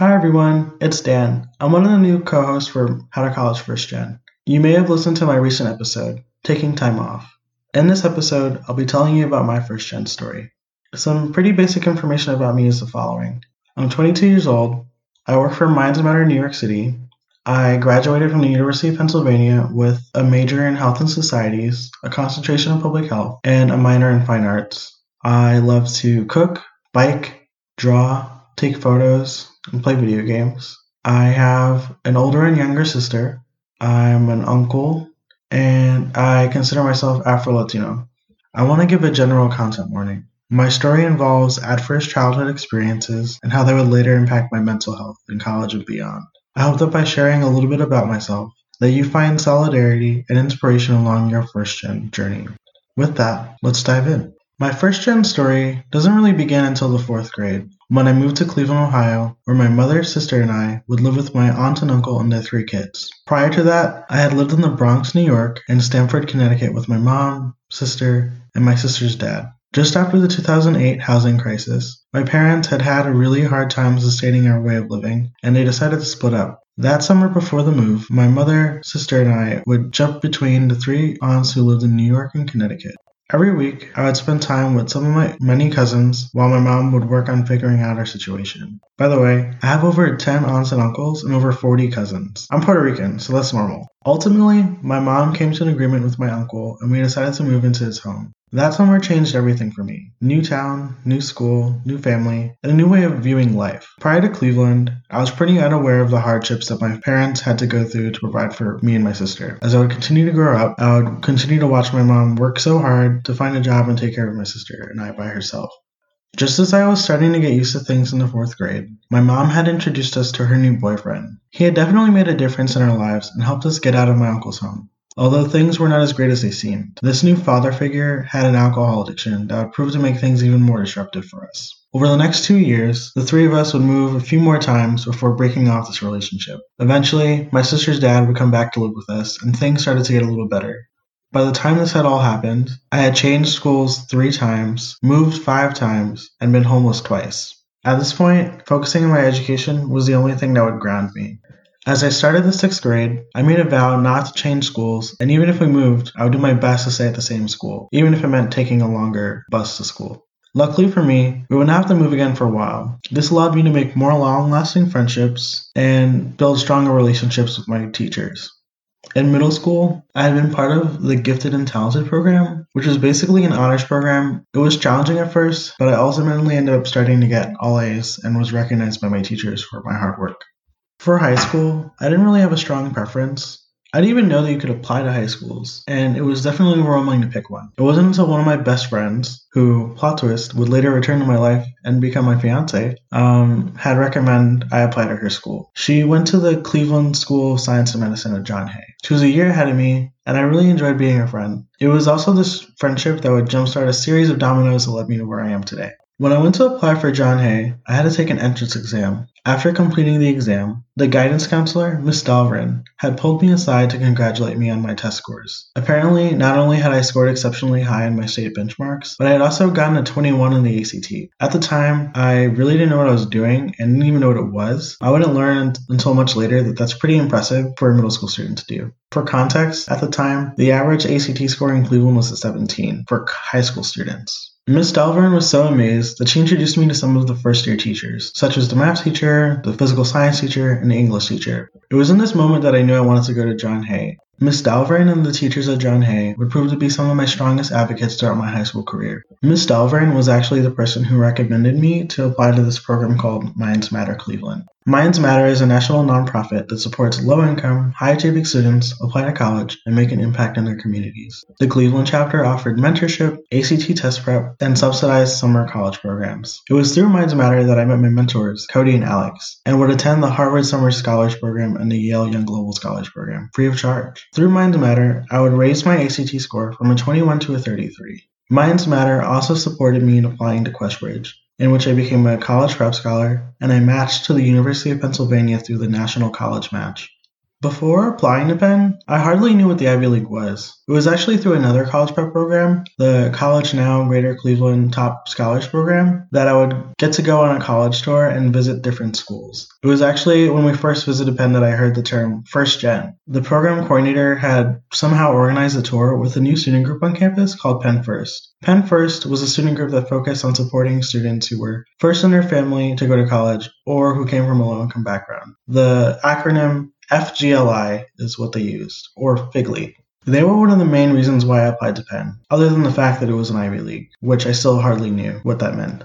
Hi everyone, it's Dan. I'm one of the new co-hosts for How to College First Gen. You may have listened to my recent episode, Taking Time Off. In this episode, I'll be telling you about my first gen story. Some pretty basic information about me is the following. I'm 22 years old. I work for Minds Matter in New York City. I graduated from the University of Pennsylvania with a major in Health and Societies, a concentration in Public Health, and a minor in Fine Arts. I love to cook, bike, draw, take photos, and play video games. I have an older and younger sister. I'm an uncle, and I consider myself Afro-Latino. I want to give a general content warning. My story involves adverse childhood experiences and how they would later impact my mental health in college and beyond. I hope that by sharing a little bit about myself, that you find solidarity and inspiration along your first-gen journey. With that, let's dive in. My first-gen story doesn't really begin until the fourth grade, when I moved to Cleveland, Ohio, where my mother, sister, and I would live with my aunt and uncle and their three kids. Prior to that, I had lived in the Bronx, New York, and Stamford, Connecticut with my mom, sister, and my sister's dad. Just after the 2008 housing crisis, my parents had a really hard time sustaining our way of living, and they decided to split up. That summer before the move, my mother, sister, and I would jump between the three aunts who lived in New York and Connecticut. Every week, I would spend time with some of my many cousins while my mom would work on figuring out our situation. By the way, I have over 10 aunts and uncles and over 40 cousins. I'm Puerto Rican, so that's normal. Ultimately, my mom came to an agreement with my uncle, and we decided to move into his home. That summer changed everything for me. New town, new school, new family, and a new way of viewing life. Prior to Cleveland, I was pretty unaware of the hardships that my parents had to go through to provide for me and my sister. As I would continue to grow up, I would continue to watch my mom work so hard to find a job and take care of my sister and I by herself. Just as I was starting to get used to things in the fourth grade, my mom had introduced us to her new boyfriend. He had definitely made a difference in our lives and helped us get out of my uncle's home. Although things were not as great as they seemed, this new father figure had an alcohol addiction that would prove to make things even more disruptive for us. Over the next 2 years, the three of us would move a few more times before breaking off this relationship. Eventually, my sister's dad would come back to live with us, and things started to get a little better. By the time this had all happened, I had changed schools 3 times, moved 5 times, and been homeless twice. At this point, focusing on my education was the only thing that would ground me. As I started the 6th grade, I made a vow not to change schools, and even if we moved, I would do my best to stay at the same school, even if it meant taking a longer bus to school. Luckily for me, we wouldn't have to move again for a while. This allowed me to make more long-lasting friendships and build stronger relationships with my teachers. In middle school, I had been part of the Gifted and Talented program, which was basically an honors program. It was challenging at first, but I ultimately ended up starting to get all A's and was recognized by my teachers for my hard work. For high school, I didn't really have a strong preference. I didn't even know that you could apply to high schools, and it was definitely overwhelming to pick one. It wasn't until one of my best friends, who, plot twist, would later return to my life and become my fiancé, had recommended I apply to her school. She went to the Cleveland School of Science and Medicine at John Hay. She was a year ahead of me, and I really enjoyed being her friend. It was also this friendship that would jumpstart a series of dominoes that led me to where I am today. When I went to apply for John Hay, I had to take an entrance exam. After completing the exam, the guidance counselor, Ms. Dalvin, had pulled me aside to congratulate me on my test scores. Apparently, not only had I scored exceptionally high in my state benchmarks, but I had also gotten a 21 in the ACT. At the time, I really didn't know what I was doing and didn't even know what it was. I wouldn't learn until much later that that's pretty impressive for a middle school student to do. For context, at the time, the average ACT score in Cleveland was a 17 for high school students. Ms. Dalvin was so amazed that she introduced me to some of the first-year teachers, such as the math teacher, the physical science teacher, and the English teacher. It was in this moment that I knew I wanted to go to John Hay. Ms. Dalvin and the teachers at John Hay would prove to be some of my strongest advocates throughout my high school career. Ms. Dalvin was actually the person who recommended me to apply to this program called Minds Matter Cleveland. Minds Matter is a national nonprofit that supports low-income, high-achieving students apply to college and make an impact in their communities. The Cleveland chapter offered mentorship, ACT test prep, and subsidized summer college programs. It was through Minds Matter that I met my mentors, Cody and Alex, and would attend the Harvard Summer Scholars Program and the Yale Young Global Scholars Program, free of charge. Through Minds Matter, I would raise my ACT score from a 21 to a 33. Minds Matter also supported me in applying to QuestBridge, in which I became a college prep scholar, and I matched to the University of Pennsylvania through the National College Match. Before applying to Penn, I hardly knew what the Ivy League was. It was actually through another college prep program, the College Now Greater Cleveland Top Scholars Program, that I would get to go on a college tour and visit different schools. It was actually when we first visited Penn that I heard the term First Gen. The program coordinator had somehow organized a tour with a new student group on campus called Penn First. Penn First was a student group that focused on supporting students who were first in their family to go to college or who came from a low-income background. The acronym FGLI is what they used, or Figley. They were one of the main reasons why I applied to Penn, other than the fact that it was an Ivy League, which I still hardly knew what that meant.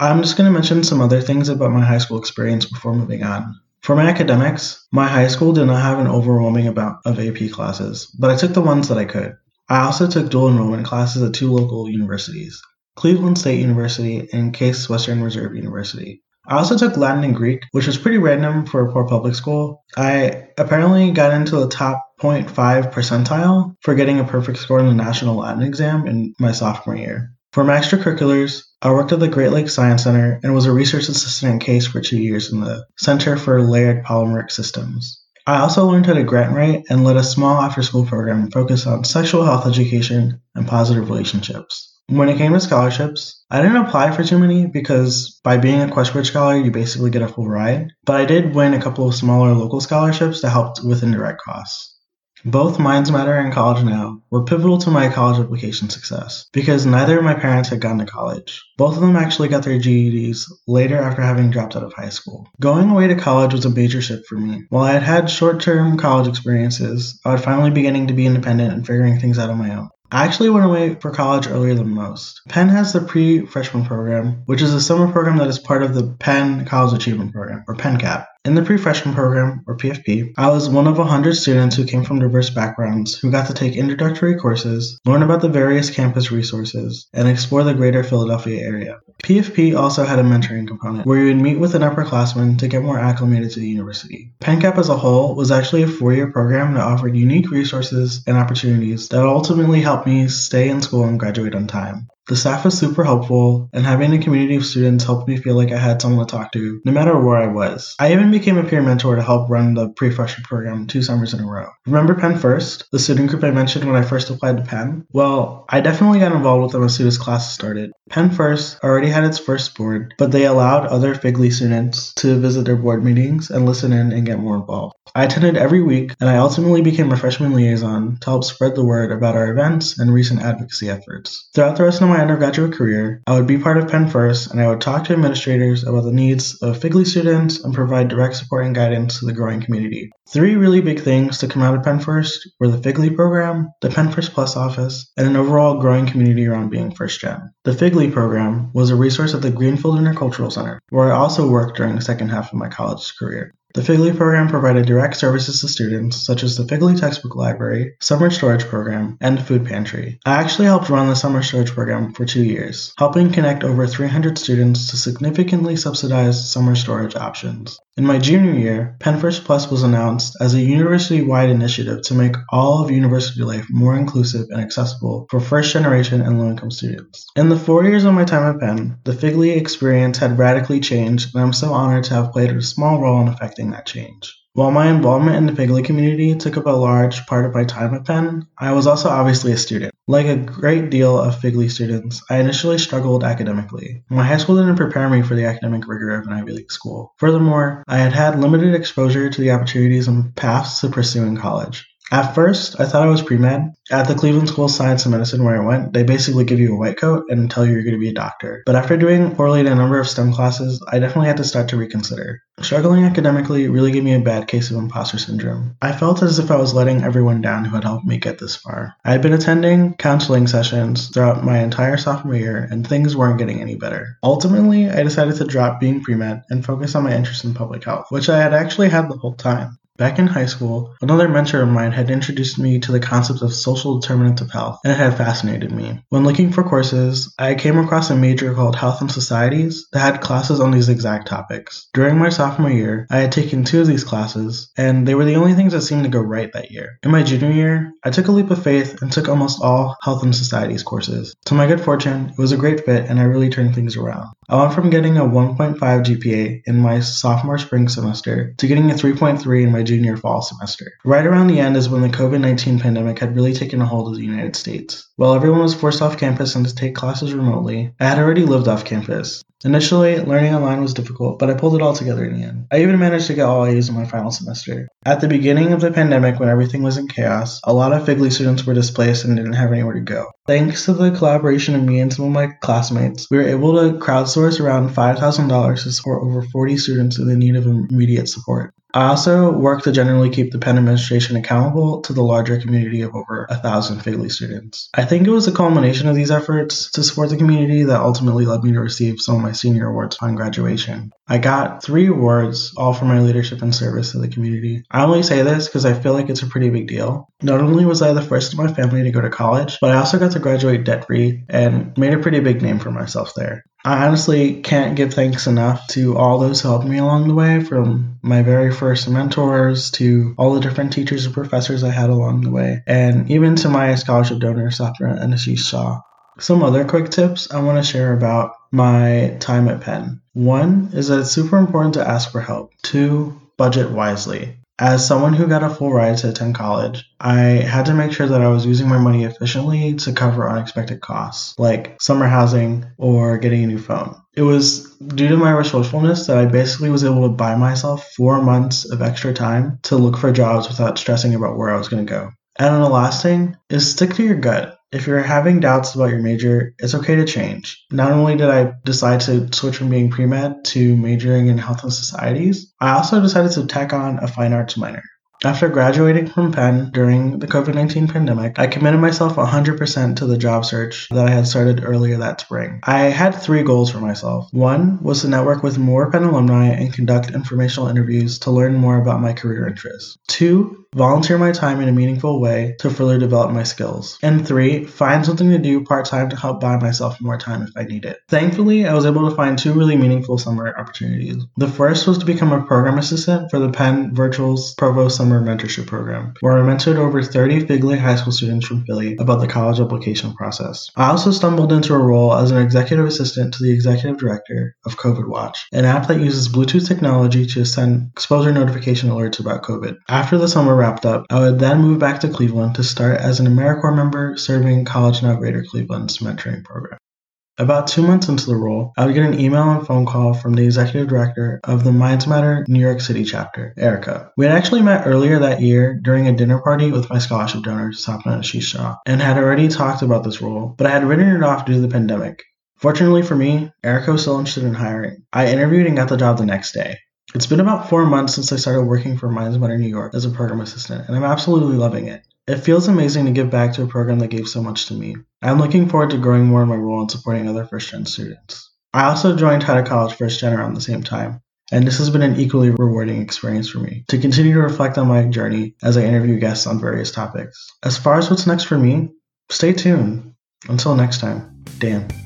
I'm just going to mention some other things about my high school experience before moving on. For my academics, my high school did not have an overwhelming amount of AP classes, but I took the ones that I could. I also took dual enrollment classes at two local universities, Cleveland State University and Case Western Reserve University. I also took Latin and Greek, which was pretty random for a poor public school. I apparently got into the top 0.5 percentile for getting a perfect score in the National Latin exam in my sophomore year. For my extracurriculars, I worked at the Great Lakes Science Center and was a research assistant in Case for 2 years in the Center for Layered Polymeric Systems. I also learned how to grant write and led a small after-school program focused on sexual health education and positive relationships. When it came to scholarships, I didn't apply for too many because by being a QuestBridge scholar, you basically get a full ride, but I did win a couple of smaller local scholarships that helped with indirect costs. Both Minds Matter and College Now were pivotal to my college application success because neither of my parents had gone to college. Both of them actually got their GEDs later after having dropped out of high school. Going away to college was a major shift for me. While I had had short-term college experiences, I was finally beginning to be independent and figuring things out on my own. I actually went away for college earlier than most. Penn has the pre-freshman program, which is a summer program that is part of the Penn College Achievement Program, or PennCap. In the pre-freshman program, or PFP, I was one of 100 students who came from diverse backgrounds who got to take introductory courses, learn about the various campus resources, and explore the greater Philadelphia area. PFP also had a mentoring component, where you would meet with an upperclassman to get more acclimated to the university. PennCap as a whole was actually a four-year program that offered unique resources and opportunities that ultimately helped me stay in school and graduate on time. The staff was super helpful, and having a community of students helped me feel like I had someone to talk to, no matter where I was. I even became a peer mentor to help run the pre-freshman program 2 summers in a row. Remember Penn First, the student group I mentioned when I first applied to Penn? Well, I definitely got involved with them as soon as classes started. Penn First already had its first board, but they allowed other Figley students to visit their board meetings and listen in and get more involved. I attended every week, and I ultimately became a freshman liaison to help spread the word about our events and recent advocacy efforts. Throughout the rest of my undergraduate career, I would be part of Penn First, and I would talk to administrators about the needs of Figley students and provide direct support and guidance to the growing community. 3 really big things to come out of Penn First were the Figley program, the Penn First Plus office, and an overall growing community around being first gen. The Figley program was a resource at the Greenfield Intercultural Center, where I also worked during the second half of my college career. The Figley program provided direct services to students, such as the Figley textbook library, summer storage program, and food pantry. I actually helped run the summer storage program for 2 years, helping connect over 300 students to significantly subsidized summer storage options. In my junior year, Penn First Plus was announced as a university-wide initiative to make all of university life more inclusive and accessible for first-generation and low-income students. In the 4 years of my time at Penn, the Figley experience had radically changed, and I'm so honored to have played a small role in affecting that change. While my involvement in the Figley community took up a large part of my time at Penn, I was also obviously a student. Like a great deal of Figley students, I initially struggled academically. My high school didn't prepare me for the academic rigor of an Ivy League school. Furthermore, I had limited exposure to the opportunities and paths to pursue in college. At first, I thought I was pre-med. At the Cleveland School of Science and Medicine where I went, they basically give you a white coat and tell you you're going to be a doctor. But after doing poorly in a number of STEM classes, I definitely had to start to reconsider. Struggling academically really gave me a bad case of imposter syndrome. I felt as if I was letting everyone down who had helped me get this far. I had been attending counseling sessions throughout my entire sophomore year, and things weren't getting any better. Ultimately, I decided to drop being pre-med and focus on my interest in public health, which I had actually had the whole time. Back in high school, another mentor of mine had introduced me to the concept of social determinants of health, and it had fascinated me. When looking for courses, I came across a major called Health and Societies that had classes on these exact topics. During my sophomore year, I had taken 2 of these classes, and they were the only things that seemed to go right that year. In my junior year, I took a leap of faith and took almost all Health and Societies courses. To my good fortune, it was a great fit, and I really turned things around. I went from getting a 1.5 GPA in my sophomore spring semester to getting a 3.3 in my junior fall semester. Right around the end is when the COVID-19 pandemic had really taken a hold of the United States. While everyone was forced off campus and to take classes remotely, I had already lived off campus. Initially, learning online was difficult, but I pulled it all together in the end. I even managed to get all A's in my final semester. At the beginning of the pandemic, when everything was in chaos, a lot of Figley students were displaced and didn't have anywhere to go. Thanks to the collaboration of me and some of my classmates, we were able to crowdsource around $5,000 to support over 40 students in the need of immediate support. I also worked to generally keep the Penn administration accountable to the larger community of over 1,000 Figley students. I think it was a culmination of these efforts to support the community that ultimately led me to receive some of my senior awards upon graduation. I got 3 awards, all for my leadership and service to the community. I only say this because I feel like it's a pretty big deal. Not only was I the first in my family to go to college, but I also got to graduate debt-free and made a pretty big name for myself there. I honestly can't give thanks enough to all those who helped me along the way, from my very first mentors to all the different teachers and professors I had along the way, and even to my scholarship donor, Sapna Ashish Shah. Some other quick tips I want to share about my time at Penn. 1 is that it's super important to ask for help. 2, budget wisely. As someone who got a full ride to attend college, I had to make sure that I was using my money efficiently to cover unexpected costs, like summer housing or getting a new phone. It was due to my resourcefulness that I basically was able to buy myself 4 months of extra time to look for jobs without stressing about where I was going to go. And then the last thing is stick to your gut. If you're having doubts about your major, it's okay to change. Not only did I decide to switch from being pre-med to majoring in Health and Societies, I also decided to tack on a fine arts minor. After graduating from Penn during the COVID-19 pandemic, I committed myself 100% to the job search that I had started earlier that spring. I had 3 goals for myself. 1 was to network with more Penn alumni and conduct informational interviews to learn more about my career interests. 2, volunteer my time in a meaningful way to further develop my skills. And 3, find something to do part-time to help buy myself more time if I need it. Thankfully, I was able to find 2 really meaningful summer opportunities. The first was to become a program assistant for the Penn Virtuals Provost Summer Mentorship Program, where I mentored over 30 Figley high school students from Philly about the college application process. I also stumbled into a role as an executive assistant to the executive director of COVID Watch, an app that uses Bluetooth technology to send exposure notification alerts about COVID. After the summer wrapped up, I would then move back to Cleveland to start as an AmeriCorps member serving College Now Greater Cleveland's mentoring program. About 2 months into the role, I would get an email and phone call from the executive director of the Minds Matter New York City chapter, Erica. We had actually met earlier that year during a dinner party with my scholarship donor, Sapna Ashish Shah, and had already talked about this role, but I had written it off due to the pandemic. Fortunately for me, Erica was still interested in hiring. I interviewed and got the job the next day. It's been about 4 months since I started working for Minds Matter New York as a program assistant, and I'm absolutely loving it. It feels amazing to give back to a program that gave so much to me. I'm looking forward to growing more in my role and supporting other first-gen students. I also joined How to College First Gen around the same time, and this has been an equally rewarding experience for me to continue to reflect on my journey as I interview guests on various topics. As far as what's next for me, stay tuned. Until next time, Dan.